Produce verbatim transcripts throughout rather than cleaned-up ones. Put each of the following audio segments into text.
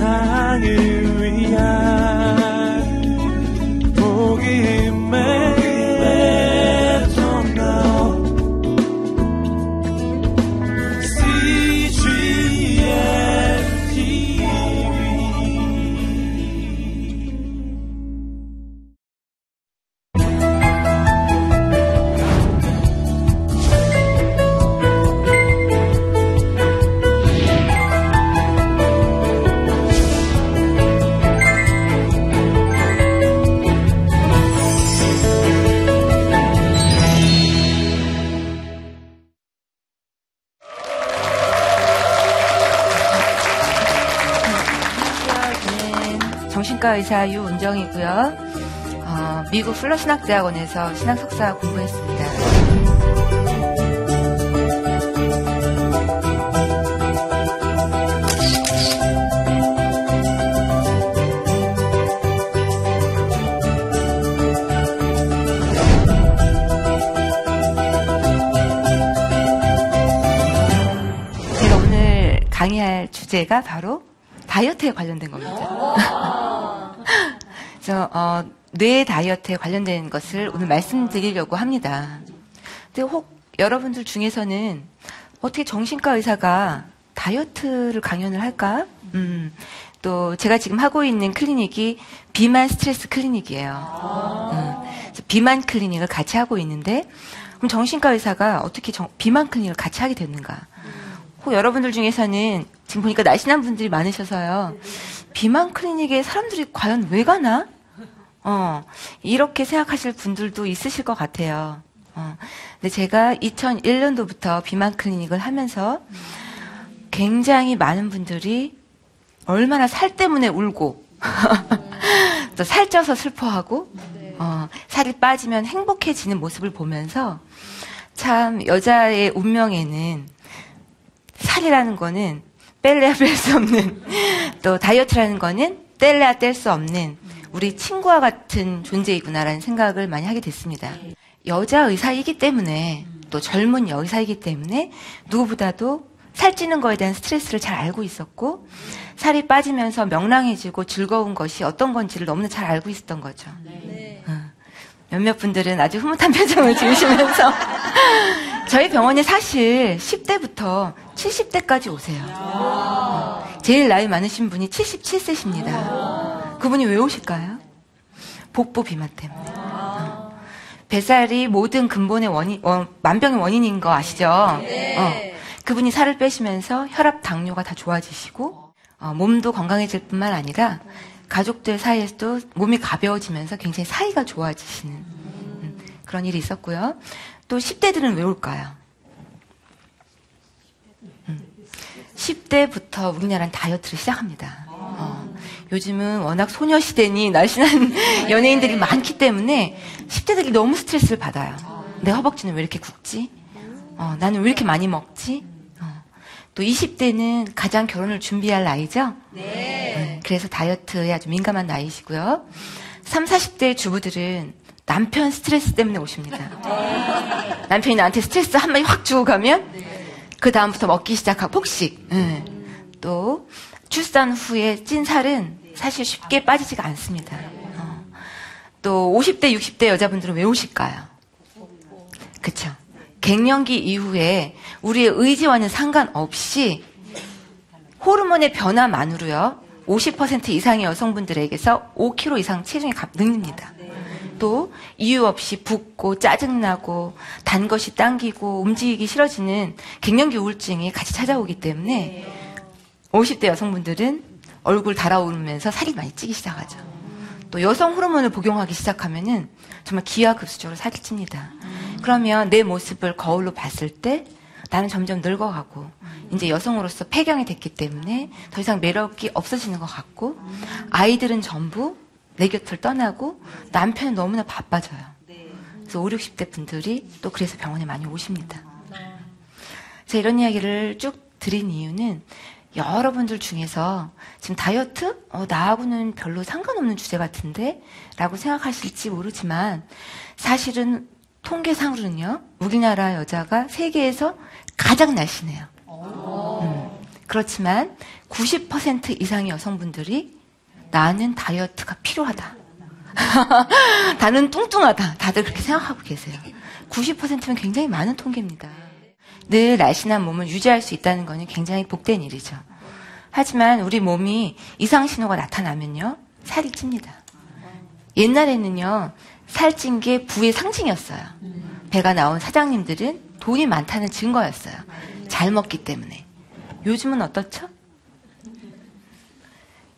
세상을 위한 복음의 전도 씨지엔 티비 의사 유은정이고요. 어, 미국 플러 신학대학원에서 신학 석사 공부했습니다. 제가 오늘 강의할 주제가 바로 다이어트에 관련된 겁니다. 그래서 어, 뇌 다이어트에 관련된 것을 오늘 말씀드리려고 합니다. 근데 혹 여러분들 중에서는 어떻게 정신과 의사가 다이어트를 강연을 할까? 음, 또 제가 지금 하고 있는 클리닉이 비만 스트레스 클리닉이에요. 아~ 음, 그래서 비만 클리닉을 같이 하고 있는데 그럼 정신과 의사가 어떻게 정, 비만 클리닉을 같이 하게 됐는가? 혹 여러분들 중에서는 지금 보니까 날씬한 분들이 많으셔서요. 비만 클리닉에 사람들이 과연 왜 가나? 어, 이렇게 생각하실 분들도 있으실 것 같아요. 어, 근데 제가 이천일 년도부터 비만 클리닉을 하면서 굉장히 많은 분들이 얼마나 살 때문에 울고 또 살쪄서 슬퍼하고 어, 살이 빠지면 행복해지는 모습을 보면서 참 여자의 운명에는 살이라는 거는 뺄래야 뺄 수 없는 또 다이어트라는 거는 뗄래야 뗄 수 없는 우리 친구와 같은 존재이구나라는 생각을 많이 하게 됐습니다. 여자 의사이기 때문에 또 젊은 여의사이기 때문에 누구보다도 살찌는 거에 대한 스트레스를 잘 알고 있었고 살이 빠지면서 명랑해지고 즐거운 것이 어떤 건지를 너무나 잘 알고 있었던 거죠. 네. 몇몇 분들은 아주 흐뭇한 표정을 지으시면서 저희 병원에 사실 십 대부터 칠십 대까지 오세요. 어, 제일 나이 많으신 분이 칠십칠 세십니다. 그분이 왜 오실까요? 복부 비만 때문에. 어, 뱃살이 모든 근본의 원인, 어, 만병의 원인인 거 아시죠? 어, 그분이 살을 빼시면서 혈압, 당뇨가 다 좋아지시고 어, 몸도 건강해질 뿐만 아니라 가족들 사이에서도 몸이 가벼워지면서 굉장히 사이가 좋아지시는 음, 그런 일이 있었고요. 또 십 대들은 왜 올까요? 음. 십 대부터 우리나라는 다이어트를 시작합니다. 어, 요즘은 워낙 소녀시대니 날씬한 연예인들이 많기 때문에 십 대들이 너무 스트레스를 받아요. 내 허벅지는 왜 이렇게 굵지? 어, 나는 왜 이렇게 많이 먹지? 어. 또 이십 대는 가장 결혼을 준비할 나이죠? 네. 음, 그래서 다이어트에 아주 민감한 나이시고요. 삼사십 대 주부들은 남편 스트레스 때문에 오십니다. 남편이 나한테 스트레스 한마디 확 주고 가면 그 다음부터 먹기 시작하고 폭식. 네. 또 출산 후에 찐 살은 사실 쉽게 빠지지가 않습니다. 어. 또 오십 대, 육십 대 여자분들은 왜 오실까요? 그쵸. 갱년기 이후에 우리의 의지와는 상관없이 호르몬의 변화만으로요. 오십 퍼센트 이상의 여성분들에게서 오 킬로그램 이상 체중이 늘립니다. 또 이유 없이 붓고 짜증나고 단 것이 당기고 움직이기 싫어지는 갱년기 우울증이 같이 찾아오기 때문에 오십 대 여성분들은 얼굴 달아오르면서 살이 많이 찌기 시작하죠. 또 여성 호르몬을 복용하기 시작하면은 정말 기하급수적으로 살이 찝니다. 그러면 내 모습을 거울로 봤을 때 나는 점점 늙어가고 이제 여성으로서 폐경이 됐기 때문에 더 이상 매력이 없어지는 것 같고 아이들은 전부 내 곁을 떠나고 남편은 너무나 바빠져요. 그래서 오십, 육십 대 분들이 또 그래서 병원에 많이 오십니다. 제가 이런 이야기를 쭉 드린 이유는 여러분들 중에서 지금 다이어트? 어, 나하고는 별로 상관없는 주제 같은데? 라고 생각하실지 모르지만 사실은 통계상으로는요. 우리나라 여자가 세계에서 가장 날씬해요. 음, 그렇지만 구십 퍼센트 이상의 여성분들이 나는 다이어트가 필요하다. 나는 뚱뚱하다. 다들 그렇게 생각하고 계세요. 구십 퍼센트면 굉장히 많은 통계입니다. 늘 날씬한 몸을 유지할 수 있다는 것은 굉장히 복된 일이죠. 하지만 우리 몸이 이상신호가 나타나면요, 살이 찝니다. 옛날에는요, 살찐 게 부의 상징이었어요. 배가 나온 사장님들은 돈이 많다는 증거였어요. 잘 먹기 때문에. 요즘은 어떻죠?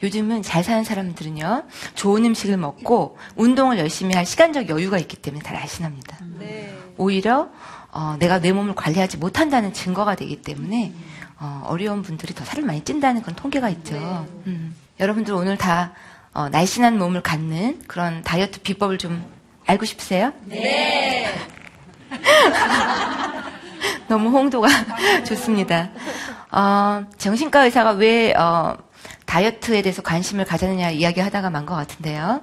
요즘은 잘 사는 사람들은요, 좋은 음식을 먹고 운동을 열심히 할 시간적 여유가 있기 때문에 다 날씬합니다. 네. 오히려 어, 내가 내 몸을 관리하지 못한다는 증거가 되기 때문에 어, 어려운 분들이 더 살을 많이 찐다는 그런 통계가 있죠. 네. 음. 여러분들 오늘 다 어, 날씬한 몸을 갖는 그런 다이어트 비법을 좀 알고 싶으세요? 네. 너무 홍도가 좋습니다. 어, 정신과 의사가 왜 어, 다이어트에 대해서 관심을 가졌느냐 이야기하다가 만 것 같은데요.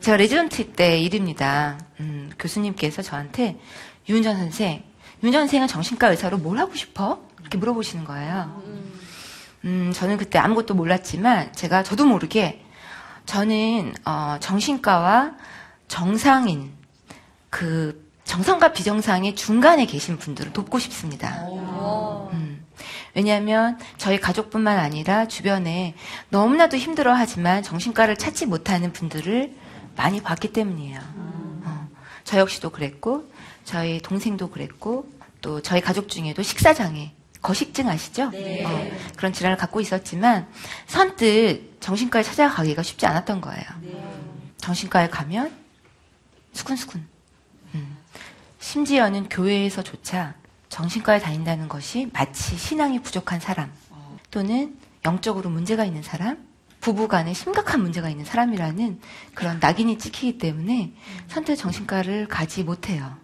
제가 레지던트 때 일입니다. 음, 교수님께서 저한테 유은정 선생, 유은정 선생은 정신과 의사로 뭘 하고 싶어? 이렇게 물어보시는 거예요. 음, 저는 그때 아무것도 몰랐지만 제가 저도 모르게 저는 어, 정신과와 정상인, 그 정상과 비정상의 중간에 계신 분들을 돕고 싶습니다. 음, 왜냐하면 저희 가족뿐만 아니라 주변에 너무나도 힘들어하지만 정신과를 찾지 못하는 분들을 많이 봤기 때문이에요. 어, 저 역시도 그랬고 저희 동생도 그랬고 또 저희 가족 중에도 식사장애, 거식증 아시죠? 네. 어, 그런 질환을 갖고 있었지만 선뜻 정신과에 찾아가기가 쉽지 않았던 거예요. 네. 정신과에 가면 수근수근. 음. 심지어는 교회에서조차 정신과에 다닌다는 것이 마치 신앙이 부족한 사람 또는 영적으로 문제가 있는 사람, 부부간에 심각한 문제가 있는 사람이라는 그런 낙인이 찍히기 때문에 선뜻 정신과를 가지 못해요.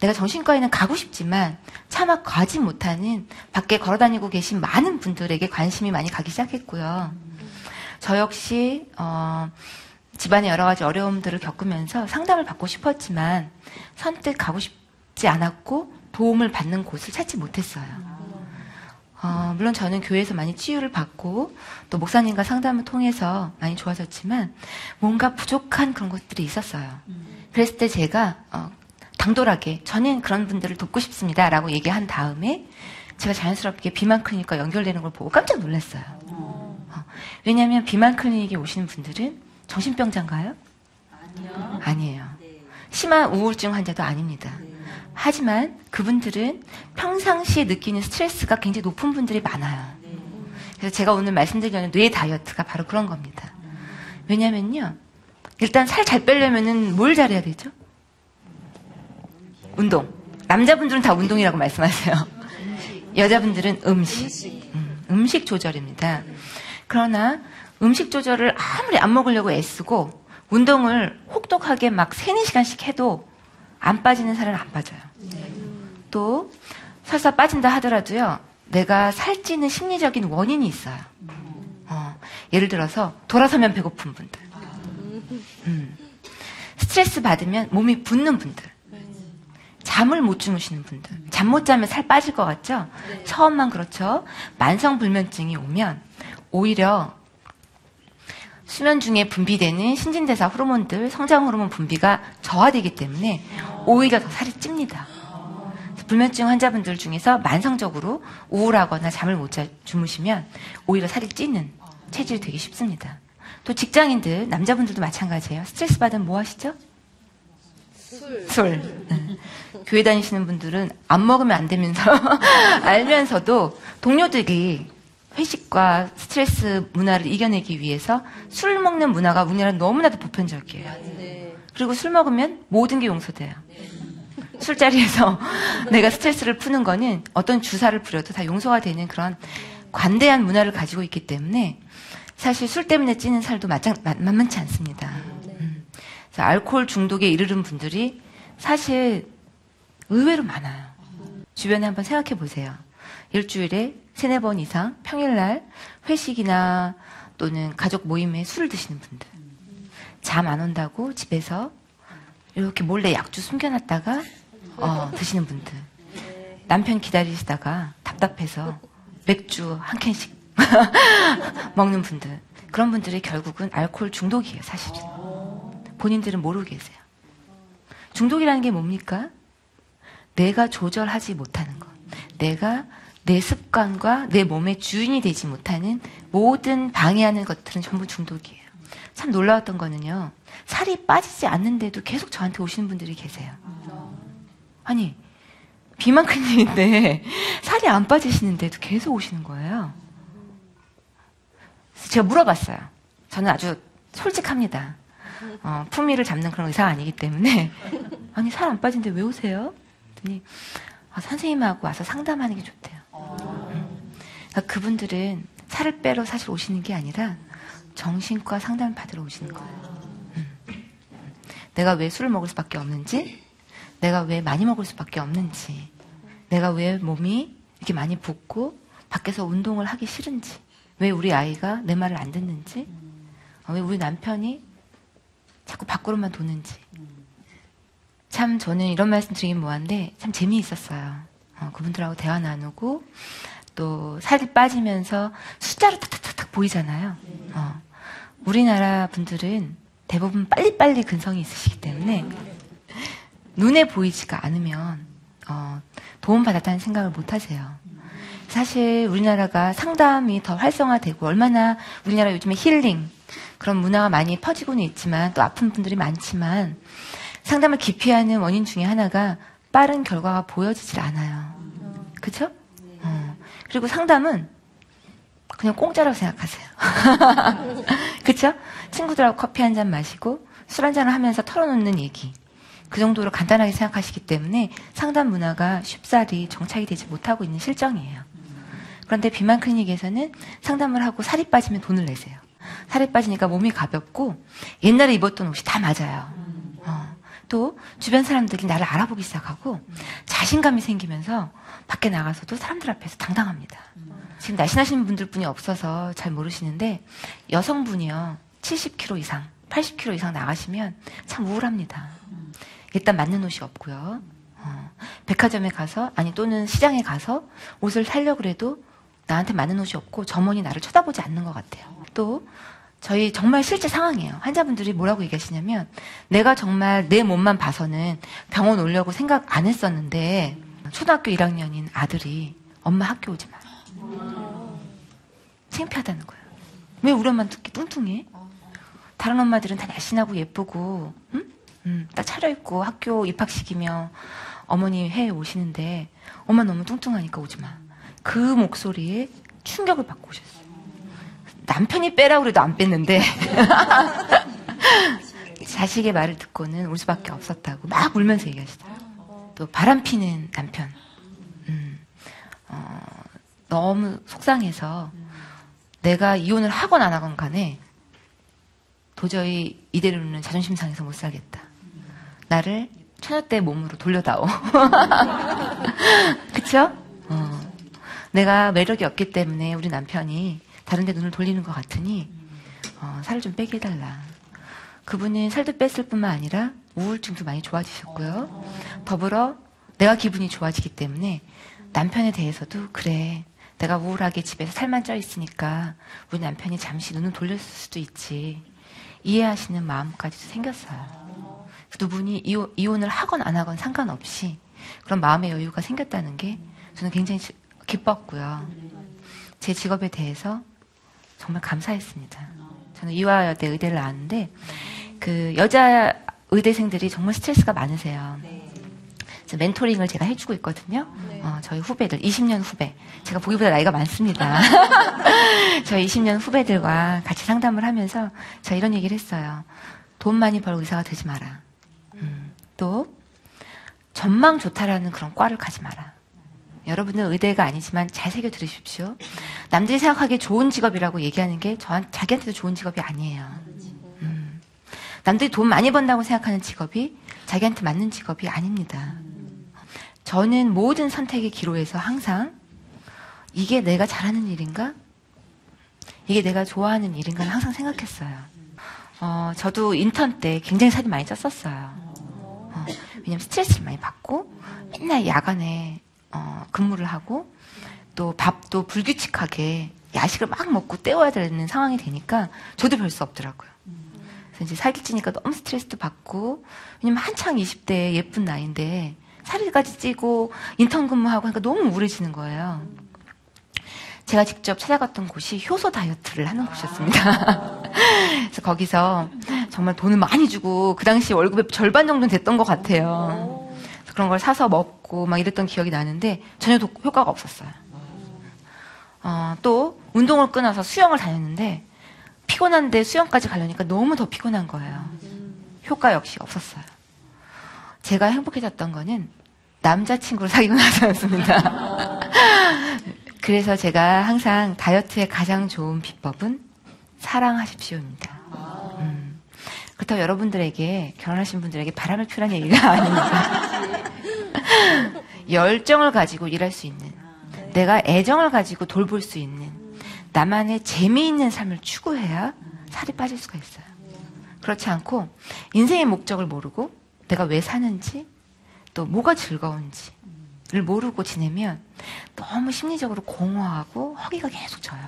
내가 정신과에는 가고 싶지만 차마 가지 못하는 밖에 걸어다니고 계신 많은 분들에게 관심이 많이 가기 시작했고요. 저 역시 어, 집안의 여러 가지 어려움들을 겪으면서 상담을 받고 싶었지만 선뜻 가고 싶지 않았고 도움을 받는 곳을 찾지 못했어요. 어, 물론 저는 교회에서 많이 치유를 받고 또 목사님과 상담을 통해서 많이 좋아졌지만 뭔가 부족한 그런 것들이 있었어요. 그랬을 때 제가 어, 당돌하게 저는 그런 분들을 돕고 싶습니다 라고 얘기한 다음에 제가 자연스럽게 비만 클리닉과 연결되는 걸 보고 깜짝 놀랐어요. 어, 왜냐하면 비만 클리닉에 오시는 분들은 정신병자인가요? 아니요. 아니에요. 네. 심한 우울증 환자도 아닙니다. 네. 하지만 그분들은 평상시에 느끼는 스트레스가 굉장히 높은 분들이 많아요. 네. 그래서 제가 오늘 말씀드리려는 뇌 다이어트가 바로 그런 겁니다. 네. 왜냐면요, 일단 살 잘 빼려면은 뭘 잘해야 되죠? 운동. 남자분들은 다 운동이라고 말씀하세요. 여자분들은 음식. 음, 음식 조절입니다. 그러나 음식 조절을 아무리 안 먹으려고 애쓰고 운동을 혹독하게 막 세네 시간씩 해도 안 빠지는 살은 안 빠져요. 또 설사 빠진다 하더라도요, 내가 살찌는 심리적인 원인이 있어요. 어, 예를 들어서 돌아서면 배고픈 분들, 음, 스트레스 받으면 몸이 붓는 분들, 잠을 못 주무시는 분들. 잠 못 자면 살 빠질 것 같죠? 네. 처음만 그렇죠. 만성불면증이 오면 오히려 수면 중에 분비되는 신진대사 호르몬들, 성장 호르몬 분비가 저하되기 때문에 오히려 더 살이 찝니다. 불면증 환자분들 중에서 만성적으로 우울하거나 잠을 못 자 주무시면 오히려 살이 찌는 체질이 되기 쉽습니다. 또 직장인들, 남자분들도 마찬가지예요. 스트레스 받으면 뭐 하시죠? 술. 술. 교회 다니시는 분들은 안 먹으면 안 되면서 알면서도 동료들이 회식과 스트레스 문화를 이겨내기 위해서 술 먹는 문화가 우리나라는 너무나도 보편적이에요. 네. 그리고 술 먹으면 모든 게 용서돼요. 네. 술자리에서 내가 스트레스를 푸는 거는 어떤 주사를 부려도 다 용서가 되는 그런 관대한 문화를 가지고 있기 때문에 사실 술 때문에 찌는 살도 마찬, 만만치 않습니다. 그래서 알코올 중독에 이르는 분들이 사실 의외로 많아요. 주변에 한번 생각해 보세요. 일주일에 세네 번 이상 평일날 회식이나 또는 가족 모임에 술을 드시는 분들, 잠 안 온다고 집에서 이렇게 몰래 약주 숨겨놨다가 어, 드시는 분들, 남편 기다리시다가 답답해서 맥주 한 캔씩 먹는 분들, 그런 분들이 결국은 알코올 중독이에요. 사실은 본인들은 모르고 계세요. 중독이라는 게 뭡니까? 내가 조절하지 못하는 것, 내가 내 습관과 내 몸의 주인이 되지 못하는 모든 방해하는 것들은 전부 중독이에요. 참 놀라웠던 거는요, 살이 빠지지 않는데도 계속 저한테 오시는 분들이 계세요. 아니, 비만 큰 일인데 살이 안 빠지시는데도 계속 오시는 거예요. 제가 물어봤어요. 저는 아주 솔직합니다. 어, 품위를 잡는 그런 의사가 아니기 때문에. 아니, 살 안 빠진데 왜 오세요? 그랬더니, 아, 선생님하고 와서 상담하는 게 좋대요. 음. 그러니까 그분들은 살을 빼러 사실 오시는 게 아니라 정신과 상담을 받으러 오시는 거예요. 음. 내가 왜 술을 먹을 수밖에 없는지, 내가 왜 많이 먹을 수밖에 없는지, 내가 왜 몸이 이렇게 많이 붓고 밖에서 운동을 하기 싫은지, 왜 우리 아이가 내 말을 안 듣는지, 왜 우리 남편이 자꾸 밖으로만 도는지. 참 저는 이런 말씀 드리긴 뭐한데 참 재미있었어요. 어, 그분들하고 대화 나누고 또 살이 빠지면서 숫자로 탁탁탁탁 보이잖아요. 어, 우리나라 분들은 대부분 빨리빨리 근성이 있으시기 때문에 눈에 보이지가 않으면 어, 도움받았다는 생각을 못하세요. 사실 우리나라가 상담이 더 활성화되고 얼마나 우리나라 요즘에 힐링 그런 문화가 많이 퍼지고는 있지만 또 아픈 분들이 많지만 상담을 기피하는 원인 중에 하나가 빠른 결과가 보여지질 않아요. 그렇죠? 어. 그리고 상담은 그냥 공짜라고 생각하세요. 그렇죠? 친구들하고 커피 한 잔 마시고 술 한 잔을 하면서 털어놓는 얘기. 그 정도로 간단하게 생각하시기 때문에 상담 문화가 쉽사리 정착이 되지 못하고 있는 실정이에요. 그런데 비만 클리닉에서는 상담을 하고 살이 빠지면 돈을 내세요. 살이 빠지니까 몸이 가볍고 옛날에 입었던 옷이 다 맞아요. 어. 또 주변 사람들이 나를 알아보기 시작하고 자신감이 생기면서 밖에 나가서도 사람들 앞에서 당당합니다. 지금 날씬하신 분들뿐이 없어서 잘 모르시는데 여성분이요, 칠십 킬로그램 이상, 팔십 킬로그램 이상 나가시면 참 우울합니다. 일단 맞는 옷이 없고요. 어. 백화점에 가서 아니 또는 시장에 가서 옷을 사려고 해도 나한테 맞는 옷이 없고 점원이 나를 쳐다보지 않는 것 같아요. 또 저희 정말 실제 상황이에요. 환자분들이 뭐라고 얘기하시냐면 내가 정말 내 몸만 봐서는 병원 오려고 생각 안 했었는데 초등학교 일 학년인 아들이 엄마 학교 오지 마. 창피하다는 거예요. 왜 우리 엄마는 특히 뚱뚱해? 다른 엄마들은 다 날씬하고 예쁘고 응? 응, 딱 차려입고 학교 입학식이며 어머니 해외에 오시는데 엄마 너무 뚱뚱하니까 오지 마. 그 목소리에 충격을 받고 오셨어요. 남편이 빼라고 해도 안 뺐는데 자식의 말을 듣고는 울 수밖에 없었다고 막 울면서 얘기하시더라고요. 또 바람피는 남편, 음, 어, 너무 속상해서 내가 이혼을 하건 안 하건 간에 도저히 이대로는 자존심 상해서 못 살겠다. 나를 처녀 때 몸으로 돌려다오. 그쵸? 어. 내가 매력이 없기 때문에 우리 남편이 다른 데 눈을 돌리는 것 같으니 어, 살을 좀 빼게 해달라. 그분은 살도 뺐을 뿐만 아니라 우울증도 많이 좋아지셨고요. 더불어 내가 기분이 좋아지기 때문에 남편에 대해서도 그래, 내가 우울하게 집에서 살만 쪄 있으니까 우리 남편이 잠시 눈을 돌렸을 수도 있지. 이해하시는 마음까지도 생겼어요. 두 분이 이혼, 이혼을 하건 안 하건 상관없이 그런 마음의 여유가 생겼다는 게 저는 굉장히 기뻤고요. 제 직업에 대해서 정말 감사했습니다. 저는 이화여대 의대를 나왔는데 그 여자 의대생들이 정말 스트레스가 많으세요. 그래서 멘토링을 제가 해주고 있거든요. 어, 저희 후배들, 이십 년 후배, 제가 보기보다 나이가 많습니다. 저희 이십 년 후배들과 같이 상담을 하면서 제가 이런 얘기를 했어요. 돈 많이 벌고 의사가 되지 마라. 음, 또 전망 좋다라는 그런 과를 가지 마라. 여러분은 의대가 아니지만 잘 새겨 들으십시오. 남들이 생각하기에 좋은 직업이라고 얘기하는 게 저한테, 자기한테도 좋은 직업이 아니에요. 음. 남들이 돈 많이 번다고 생각하는 직업이 자기한테 맞는 직업이 아닙니다. 저는 모든 선택의 기로에서 항상 이게 내가 잘하는 일인가? 이게 내가 좋아하는 일인가? 항상 생각했어요. 어, 저도 인턴 때 굉장히 살이 많이 쪘었어요. 어, 왜냐면 스트레스를 많이 받고 맨날 야간에 어, 근무를 하고 또 밥도 불규칙하게 야식을 막 먹고 때워야 되는 상황이 되니까 저도 별 수 없더라고요. 그래서 이제 살기 찌니까 너무 스트레스도 받고, 왜냐면 한창 이십 대 예쁜 나이인데 살이까지 찌고 인턴 근무하고 하니까 너무 우울해지는 거예요. 제가 직접 찾아갔던 곳이 효소 다이어트를 하는 곳이었습니다. 그래서 거기서 정말 돈을 많이 주고 그 당시 월급의 절반 정도는 됐던 것 같아요. 그래서 그런 걸 사서 먹고 막 이랬던 기억이 나는데 전혀 도, 효과가 없었어요. 어, 또 운동을 끊어서 수영을 다녔는데 피곤한데 수영까지 가려니까 너무 더 피곤한 거예요. 효과 역시 없었어요. 제가 행복해졌던 거는 남자친구를 사귀고 나서였습니다. 그래서 제가 항상 다이어트에 가장 좋은 비법은 사랑하십시오입니다. 음. 그렇다고 여러분들에게, 결혼하신 분들에게 바람을 피우라는 얘기가 아닙니다. 열정을 가지고 일할 수 있는, 내가 애정을 가지고 돌볼 수 있는, 나만의 재미있는 삶을 추구해야 살이 빠질 수가 있어요. 그렇지 않고 인생의 목적을 모르고 내가 왜 사는지, 또 뭐가 즐거운지 를 모르고 지내면 너무 심리적으로 공허하고 허기가 계속 져요.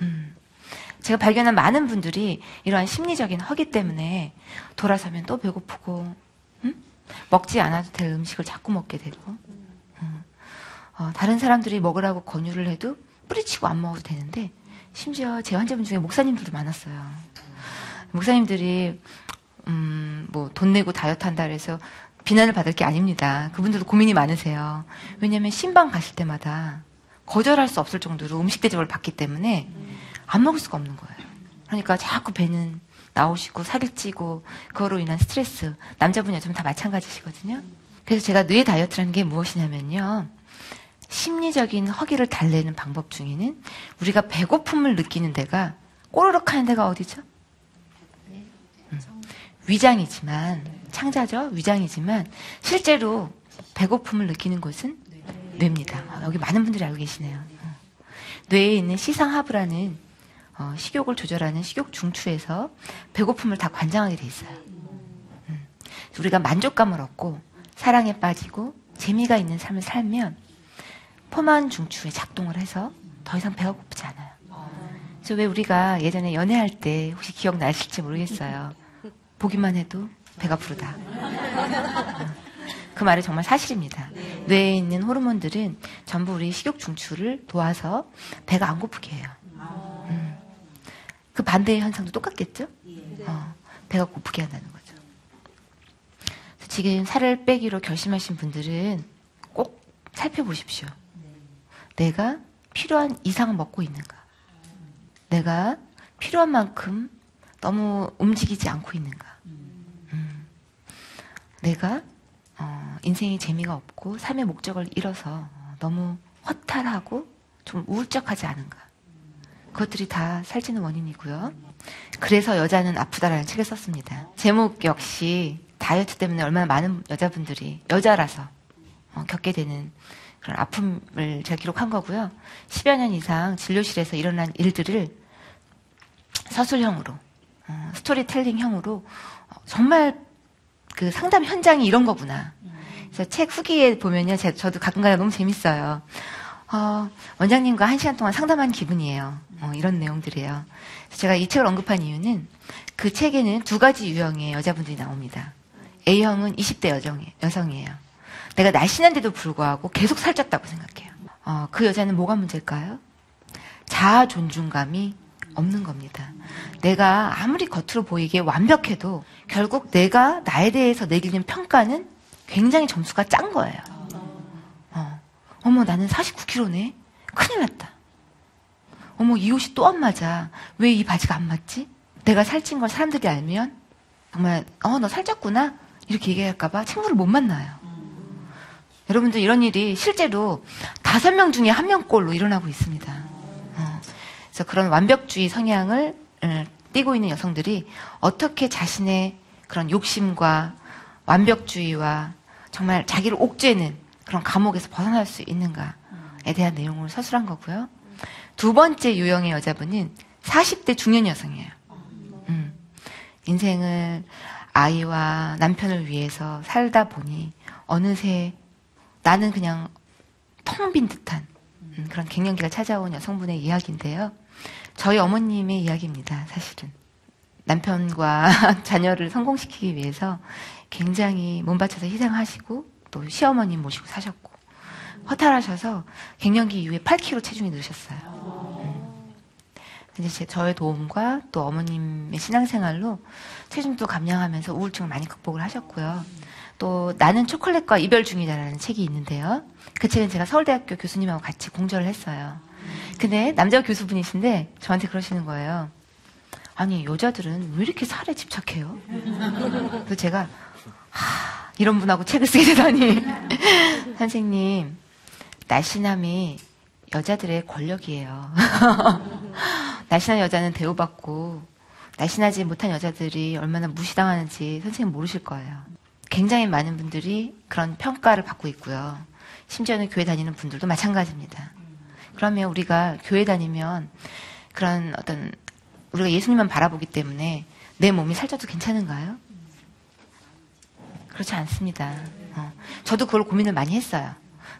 음. 제가 발견한 많은 분들이 이러한 심리적인 허기 때문에 돌아서면 또 배고프고, 음? 먹지 않아도 될 음식을 자꾸 먹게 되고, 음. 어, 다른 사람들이 먹으라고 권유를 해도 뿌리치고 안 먹어도 되는데, 심지어 제 환자분 중에 목사님들도 많았어요. 목사님들이 음, 뭐 돈 내고 다이어트 한다 그래서 비난을 받을 게 아닙니다. 그분들도 고민이 많으세요. 왜냐하면 신방 가실 때마다 거절할 수 없을 정도로 음식 대접을 받기 때문에 안 먹을 수가 없는 거예요. 그러니까 자꾸 배는 나오시고 살이 찌고, 그거로 인한 스트레스, 남자분 여자분 다 마찬가지시거든요. 그래서 제가 뇌 다이어트라는 게 무엇이냐면요, 심리적인 허기를 달래는 방법 중에는 우리가 배고픔을 느끼는 데가 꼬르륵 하는 데가 어디죠? 음. 위장이지만, 창자죠? 위장이지만 실제로 배고픔을 느끼는 곳은 뇌입니다. 어, 여기 많은 분들이 알고 계시네요. 어. 뇌에 있는 시상하부라는 어, 식욕을 조절하는 식욕중추에서 배고픔을 다 관장하게 돼 있어요. 음. 우리가 만족감을 얻고 사랑에 빠지고 재미가 있는 삶을 살면 포만중추에 작동을 해서 더 이상 배가 고프지 않아요. 그래서 왜 우리가 예전에 연애할 때, 혹시 기억나실지 모르겠어요, 보기만 해도 배가 부르다. 그 말이 정말 사실입니다. 뇌에 있는 호르몬들은 전부 우리 식욕중추를 도와서 배가 안 고프게 해요. 음. 그 반대의 현상도 똑같겠죠? 어, 배가 고프게 한다는 거죠. 그래서 지금 살을 빼기로 결심하신 분들은 꼭 살펴보십시오. 내가 필요한 이상 먹고 있는가? 내가 필요한 만큼 너무 움직이지 않고 있는가? 내가 어, 인생이 재미가 없고 삶의 목적을 잃어서 너무 허탈하고 좀 우울적하지 않은가. 그것들이 다 살찌는 원인이고요. 그래서 여자는 아프다라는 책을 썼습니다. 제목 역시 다이어트 때문에 얼마나 많은 여자분들이, 여자라서 어, 겪게 되는 그런 아픔을 제가 기록한 거고요. 십여 년 이상 진료실에서 일어난 일들을 서술형으로, 어, 스토리텔링형으로 어, 정말 그 상담 현장이 이런 거구나. 그래서 책 후기에 보면요, 제, 저도 가끔가다 너무 재밌어요. 어, 원장님과 한 시간 동안 상담한 기분이에요. 어, 이런 내용들이에요. 그래서 제가 이 책을 언급한 이유는, 그 책에는 두 가지 유형의 여자분들이 나옵니다. A형은 이십 대 여정이, 여성이에요. 내가 날씬한데도 불구하고 계속 살쪘다고 생각해요. 어, 그 여자는 뭐가 문제일까요? 자아 존중감이 없는 겁니다. 내가 아무리 겉으로 보이게 완벽해도 결국 내가 나에 대해서 내리는 평가는 굉장히 점수가 짠 거예요. 어. 어머, 나는 사십구 킬로그램네? 큰일 났다. 어머, 이 옷이 또 안 맞아. 왜 이 바지가 안 맞지? 내가 살찐 걸 사람들이 알면 정말 어, 너 살쪘구나? 이렇게 얘기할까 봐 친구를 못 만나요. 여러분들, 이런 일이 실제로 다섯 명 중에 한 명꼴로 일어나고 있습니다. 그런 완벽주의 성향을 띠고 있는 여성들이 어떻게 자신의 그런 욕심과 완벽주의와 정말 자기를 옥죄는 그런 감옥에서 벗어날 수 있는가에 대한 내용을 서술한 거고요. 두 번째 유형의 여자분은 사십 대 중년 여성이에요. 음. 인생을 아이와 남편을 위해서 살다 보니 어느새 나는 그냥 텅 빈 듯한, 그런 갱년기가 찾아온 여성분의 이야기인데요. 저희 어머님의 이야기입니다. 사실은 남편과 자녀를 성공시키기 위해서 굉장히 몸바쳐서 희생하시고 또 시어머님 모시고 사셨고 허탈하셔서 갱년기 이후에 팔 킬로그램 체중이 늘으셨어요. 음. 이제 제, 저의 도움과 또 어머님의 신앙생활로 체중도 감량하면서 우울증을 많이 극복을 하셨고요. 또 나는 초콜릿과 이별 중이다라는 책이 있는데요. 그 책은 제가 서울대학교 교수님하고 같이 공저를 했어요. 근데 남자 교수분이신데 저한테 그러시는 거예요. 아니, 여자들은 왜 이렇게 살에 집착해요? 그래서 제가 하, 이런 분하고 책을 쓰게 되다니. 선생님, 날씬함이 여자들의 권력이에요. 날씬한 여자는 대우받고 날씬하지 못한 여자들이 얼마나 무시당하는지 선생님 모르실 거예요. 굉장히 많은 분들이 그런 평가를 받고 있고요. 심지어는 교회 다니는 분들도 마찬가지입니다. 그러면 우리가 교회 다니면 그런 어떤 우리가 예수님만 바라보기 때문에 내 몸이 살쪄도 괜찮은가요? 그렇지 않습니다. 어. 저도 그걸 고민을 많이 했어요.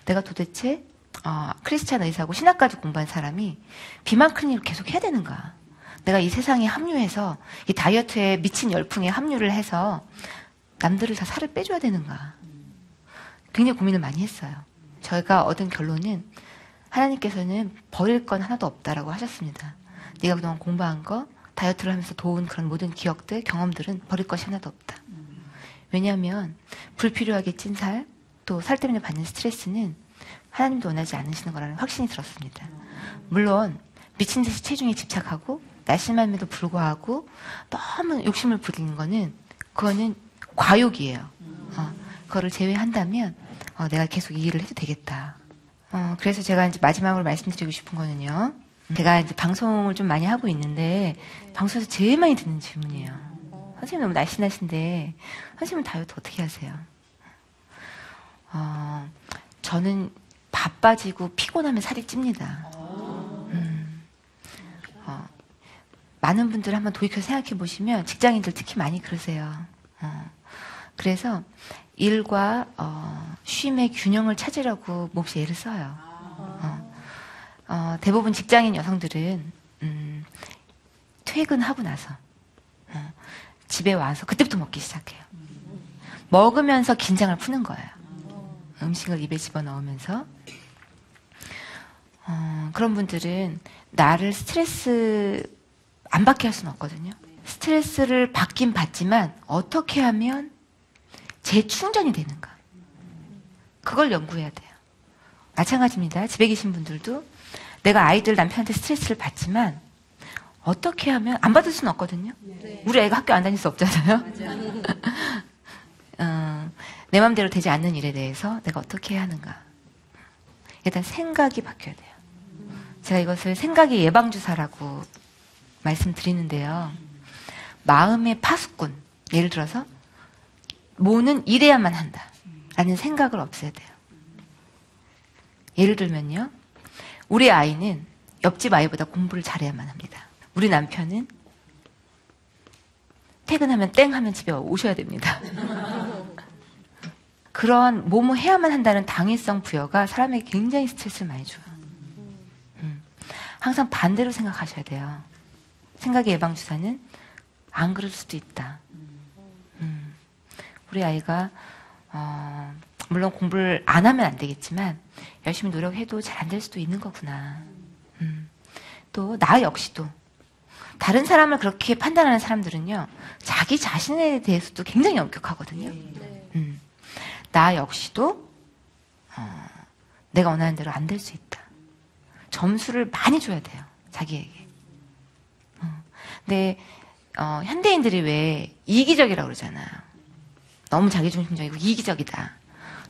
내가 도대체 어, 크리스찬 의사고 신학까지 공부한 사람이 비만 클리닉을 계속 해야 되는가? 내가 이 세상에 합류해서 이 다이어트에 미친 열풍에 합류를 해서 남들을 다 살을 빼줘야 되는가? 굉장히 고민을 많이 했어요. 저희가 얻은 결론은 하나님께서는 버릴 건 하나도 없다라고 하셨습니다. 네가 그동안 공부한 거, 다이어트를 하면서 도운 그런 모든 기억들, 경험들은 버릴 것이 하나도 없다. 왜냐하면 불필요하게 찐 살, 또 살 때문에 받는 스트레스는 하나님도 원하지 않으시는 거라는 확신이 들었습니다. 물론 미친 듯이 체중에 집착하고 날씬함에도 불구하고 너무 욕심을 부리는 거는 그거는 과욕이에요. 어, 그거를 제외한다면 어, 내가 계속 이 일을 해도 되겠다. 어, 그래서 제가 이제 마지막으로 말씀드리고 싶은 거는요. 제가 이제 방송을 좀 많이 하고 있는데 방송에서 제일 많이 듣는 질문이에요. 선생님 너무 날씬하신데 선생님은 다이어트 어떻게 하세요? 어, 저는 바빠지고 피곤하면 살이 찝니다. 음, 어, 많은 분들 한번 돌이켜 생각해 보시면 직장인들 특히 많이 그러세요. 어, 그래서 일과 어, 쉼의 균형을 찾으려고 몹시 애를 써요. 어, 어, 대부분 직장인 여성들은 음, 퇴근하고 나서 어, 집에 와서 그때부터 먹기 시작해요. 먹으면서 긴장을 푸는 거예요. 음식을 입에 집어넣으면서. 어, 그런 분들은 나를 스트레스 안 받게 할 수는 없거든요. 스트레스를 받긴 받지만 어떻게 하면 재충전이 되는가, 그걸 연구해야 돼요. 마찬가지입니다. 집에 계신 분들도 내가 아이들, 남편한테 스트레스를 받지만 어떻게 하면 안 받을 수는 없거든요. 네. 우리 애가 학교 안 다닐 수 없잖아요. 어, 내 마음대로 되지 않는 일에 대해서 내가 어떻게 해야 하는가. 일단 생각이 바뀌어야 돼요. 제가 이것을 생각의 예방주사라고 말씀드리는데요. 마음의 파수꾼, 예를 들어서 모는 이래야만 한다 라는 생각을 없애야 돼요. 예를 들면요, 우리 아이는 옆집 아이보다 공부를 잘해야만 합니다. 우리 남편은 퇴근하면 땡 하면 집에 오셔야 됩니다. 그런 뭐뭐 해야만 한다는 당위성 부여가 사람에게 굉장히 스트레스를 많이 줘요. 음. 항상 반대로 생각하셔야 돼요. 생각의 예방주사는 안 그럴 수도 있다. 음. 우리 아이가 어, 물론 공부를 안 하면 안 되겠지만 열심히 노력해도 잘 안 될 수도 있는 거구나. 음. 또 나 역시도 다른 사람을 그렇게 판단하는 사람들은요, 자기 자신에 대해서도 굉장히 엄격하거든요. 음. 나 역시도 어, 내가 원하는 대로 안 될 수 있다. 점수를 많이 줘야 돼요, 자기에게. 어. 근데 어, 현대인들이 왜 이기적이라고 그러잖아요. 너무 자기중심적이고 이기적이다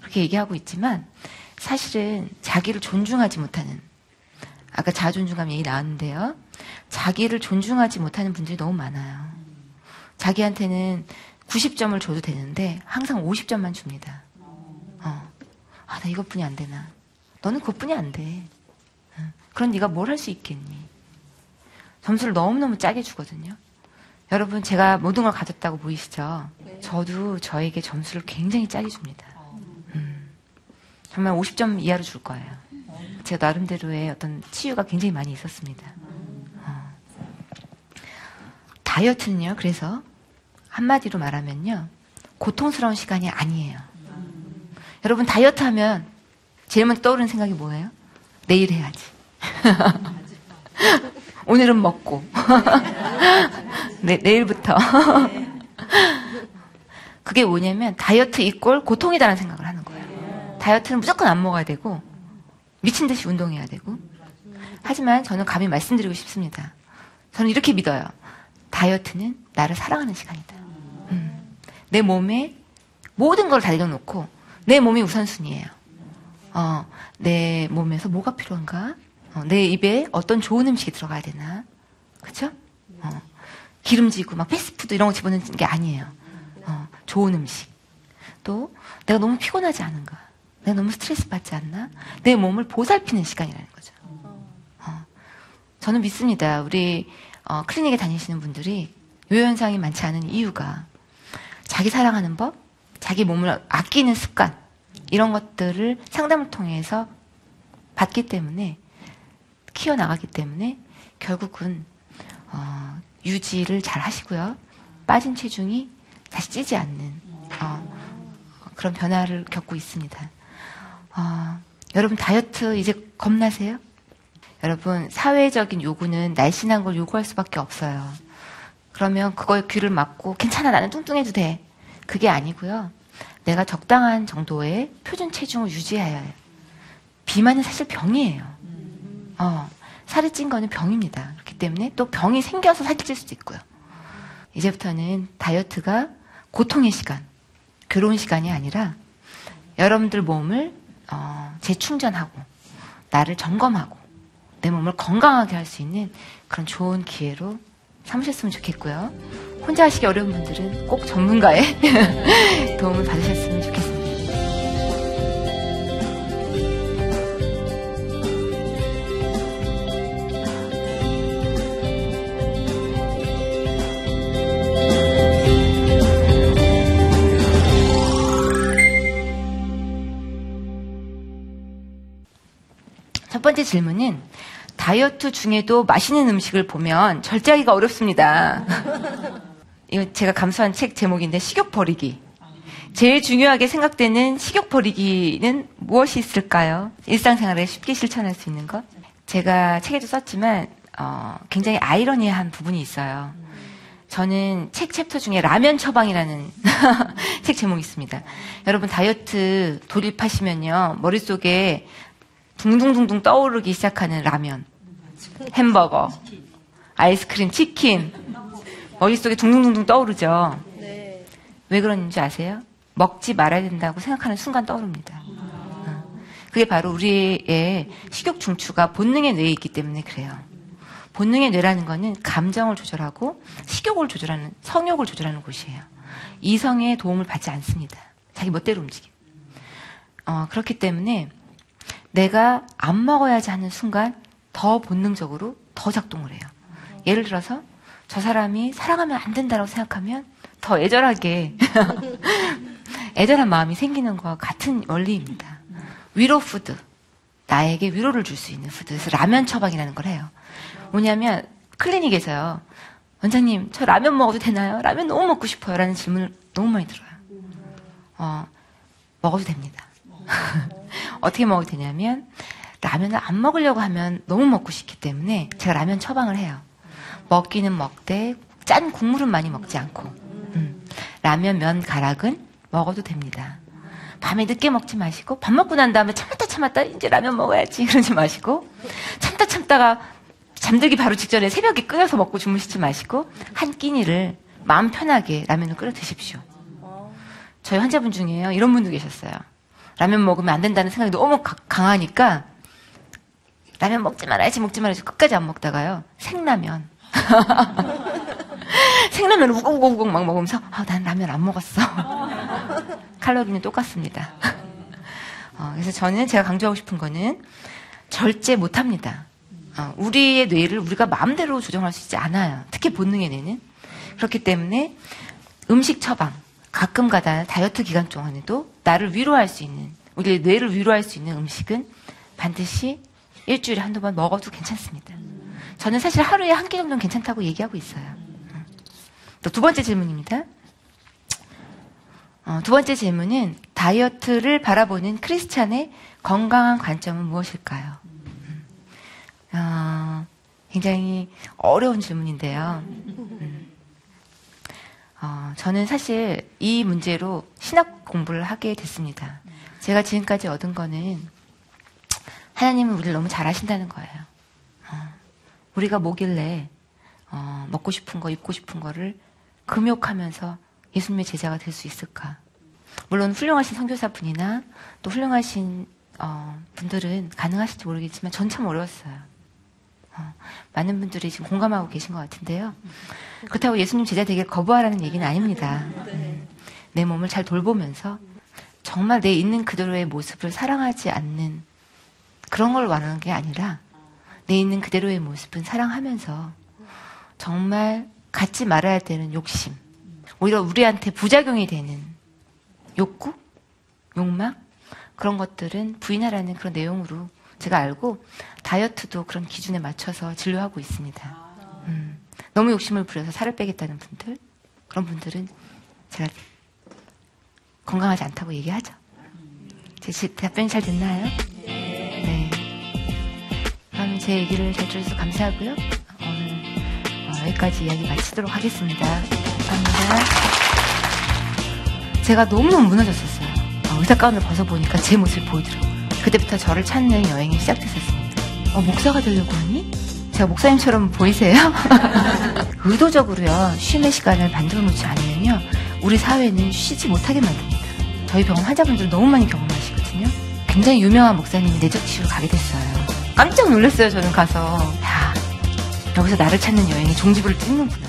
그렇게 얘기하고 있지만 사실은 자기를 존중하지 못하는, 아까 자아존중감 얘기 나왔는데요, 자기를 존중하지 못하는 분들이 너무 많아요. 자기한테는 구십 점을 줘도 되는데 항상 오십 점만 줍니다. 어. 아, 나 이것뿐이 안 되나? 너는 그것뿐이 안 돼. 어. 그럼 네가 뭘 할 수 있겠니? 점수를 너무너무 짜게 주거든요. 여러분, 제가 모든 걸 가졌다고 보이시죠? 저도 저에게 점수를 굉장히 짜게 줍니다. 음. 정말 오십 점 이하로 줄 거예요. 제 나름대로의 어떤 치유가 굉장히 많이 있었습니다. 어. 다이어트는요, 그래서 한마디로 말하면요, 고통스러운 시간이 아니에요. 음. 여러분, 다이어트 하면 제일 먼저 떠오르는 생각이 뭐예요? 내일 해야지. 오늘은 먹고. 네, 내일부터. 그게 뭐냐면 다이어트 이꼴 고통이다라는 생각을 하는 거예요. 다이어트는 무조건 안 먹어야 되고 미친 듯이 운동해야 되고. 하지만 저는 감히 말씀드리고 싶습니다. 저는 이렇게 믿어요. 다이어트는 나를 사랑하는 시간이다. 음. 내 몸에 모든 걸 다 내려놓고 내 몸이 우선순위예요. 어, 내 몸에서 뭐가 필요한가? 어, 내 입에 어떤 좋은 음식이 들어가야 되나? 그쵸? 어, 기름지고 막 패스트푸드 이런 거 집어넣는 게 아니에요. 어, 좋은 음식. 또 내가 너무 피곤하지 않은가? 내가 너무 스트레스 받지 않나? 내 몸을 보살피는 시간이라는 거죠. 어, 저는 믿습니다. 우리 어, 클리닉에 다니시는 분들이 요현상이 많지 않은 이유가 자기 사랑하는 법, 자기 몸을 아끼는 습관, 이런 것들을 상담을 통해서 받기 때문에, 키워나가기 때문에 결국은 어, 유지를 잘 하시고요. 빠진 체중이 다시 찌지 않는 어, 그런 변화를 겪고 있습니다. 어, 여러분, 다이어트 이제 겁나세요? 여러분, 사회적인 요구는 날씬한 걸 요구할 수밖에 없어요. 그러면 그거에 귀를 막고 괜찮아, 나는 뚱뚱해도 돼. 그게 아니고요. 내가 적당한 정도의 표준 체중을 유지해야 해요. 비만은 사실 병이에요. 어, 살이 찐 거는 병입니다. 그렇기 때문에 또 병이 생겨서 살이 찔 수도 있고요. 이제부터는 다이어트가 고통의 시간, 괴로운 시간이 아니라 여러분들 몸을 어, 재충전하고 나를 점검하고 내 몸을 건강하게 할 수 있는 그런 좋은 기회로 삼으셨으면 좋겠고요. 혼자 하시기 어려운 분들은 꼭 전문가의 도움을 받으셨으면 좋겠습니다. 첫 번째 질문은, 다이어트 중에도 맛있는 음식을 보면 절제하기가 어렵습니다. 이거 제가 감수한 책 제목인데, 식욕 버리기. 제일 중요하게 생각되는 식욕 버리기는 무엇이 있을까요? 일상생활에 쉽게 실천할 수 있는 것? 제가 책에도 썼지만 어, 굉장히 아이러니한 부분이 있어요. 저는 책 챕터 중에 라면 처방이라는 책 제목이 있습니다. 여러분, 다이어트 돌입하시면요, 머릿속에 둥둥둥둥 떠오르기 시작하는 라면, 햄버거, 아이스크림, 치킨, 머릿속에 둥둥둥둥 떠오르죠. 네. 왜 그런지 아세요? 먹지 말아야 된다고 생각하는 순간 떠오릅니다. 아. 그게 바로 우리의 식욕 중추가 본능의 뇌에 있기 때문에 그래요. 본능의 뇌라는 거는 감정을 조절하고 식욕을 조절하는, 성욕을 조절하는 곳이에요. 이성의 도움을 받지 않습니다. 자기 멋대로 움직임. 어, 그렇기 때문에 내가 안 먹어야지 하는 순간 더 본능적으로 더 작동을 해요. 예를 들어서 저 사람이 사랑하면 안 된다고 생각하면 더 애절하게 애절한 마음이 생기는 것과 같은 원리입니다. 위로 푸드, 나에게 위로를 줄 수 있는 푸드, 그래서 라면 처방이라는 걸 해요. 뭐냐면 클리닉에서요, 원장님 저 라면 먹어도 되나요? 라면 너무 먹고 싶어요 라는 질문을 너무 많이 들어요. 어, 먹어도 됩니다. 어떻게 먹어도 되냐면, 라면을 안 먹으려고 하면 너무 먹고 싶기 때문에 제가 라면 처방을 해요. 먹기는 먹되 짠 국물은 많이 먹지 않고, 음. 라면 면 가락은 먹어도 됩니다. 밤에 늦게 먹지 마시고, 밥 먹고 난 다음에 참았다 참았다 이제 라면 먹어야지 그러지 마시고, 참다 참다가 잠들기 바로 직전에 새벽에 끓여서 먹고 주무시지 마시고, 한 끼니를 마음 편하게 라면을 끓여 드십시오. 저희 환자분 중에요, 이런 분도 계셨어요. 라면 먹으면 안 된다는 생각이 너무 가, 강하니까 라면 먹지 말아야지 먹지 말아야지 끝까지 안 먹다가요, 생라면 생라면을 우걱우걱 막 먹으면서, 아, 난 라면 안 먹었어. 칼로리는 똑같습니다. 어, 그래서 저는 제가 강조하고 싶은 거는 절제 못합니다. 어, 우리의 뇌를 우리가 마음대로 조정할 수 있지 않아요. 특히 본능의 뇌는. 그렇기 때문에 음식 처방, 가끔가다 다이어트 기간 동안에도 나를 위로할 수 있는, 우리 뇌를 위로할 수 있는 음식은 반드시 일주일에 한두 번 먹어도 괜찮습니다. 저는 사실 하루에 한 끼 정도는 괜찮다고 얘기하고 있어요. 또 두 번째 질문입니다. 어, 두 번째 질문은 다이어트를 바라보는 크리스찬의 건강한 관점은 무엇일까요? 어, 굉장히 어려운 질문인데요. 음. 어, 저는 사실 이 문제로 신학 공부를 하게 됐습니다. 제가 지금까지 얻은 거는 하나님은 우리를 너무 잘 아신다는 거예요. 어, 우리가 뭐길래 어, 먹고 싶은 거, 입고 싶은 거를 금욕하면서 예수님의 제자가 될 수 있을까? 물론 훌륭하신 선교사분이나 또 훌륭하신 어, 분들은 가능하실지 모르겠지만 전 참 어려웠어요. 어, 많은 분들이 지금 공감하고 계신 것 같은데요. 그렇다고 예수님 제자 되길 거부하라는 얘기는 아닙니다. 음, 내 몸을 잘 돌보면서 정말 내 있는 그대로의 모습을 사랑하지 않는 그런 걸 원하는 게 아니라 내 있는 그대로의 모습은 사랑하면서 정말 갖지 말아야 되는 욕심, 오히려 우리한테 부작용이 되는 욕구, 욕망, 그런 것들은 부인하라는 그런 내용으로 제가 알고 다이어트도 그런 기준에 맞춰서 진료하고 있습니다. 음, 너무 욕심을 부려서 살을 빼겠다는 분들, 그런 분들은 제가 건강하지 않다고 얘기하죠. 제 답변이 잘 됐나요? 네. 그럼 제 얘기를 잘 들어주셔서 감사하고요. 오늘 여기까지 이야기 마치도록 하겠습니다. 감사합니다. 제가 너무 무너졌었어요. 의사가운을 벗어보니까 제 모습이 보이더라고요. 그때부터 저를 찾는 여행이 시작됐었습니다. 어, 목사가 되려고 하니? 제가 목사님처럼 보이세요? 의도적으로요, 쉼의 시간을 만들어 놓지 않으면요, 우리 사회는 쉬지 못하게 만듭니다. 저희 병원 환자분들 너무 많이 경험하시거든요. 굉장히 유명한 목사님이 내적 치유로 가게 됐어요. 깜짝 놀랐어요, 저는 가서. 야, 여기서 나를 찾는 여행이 종지부를 찍는구나.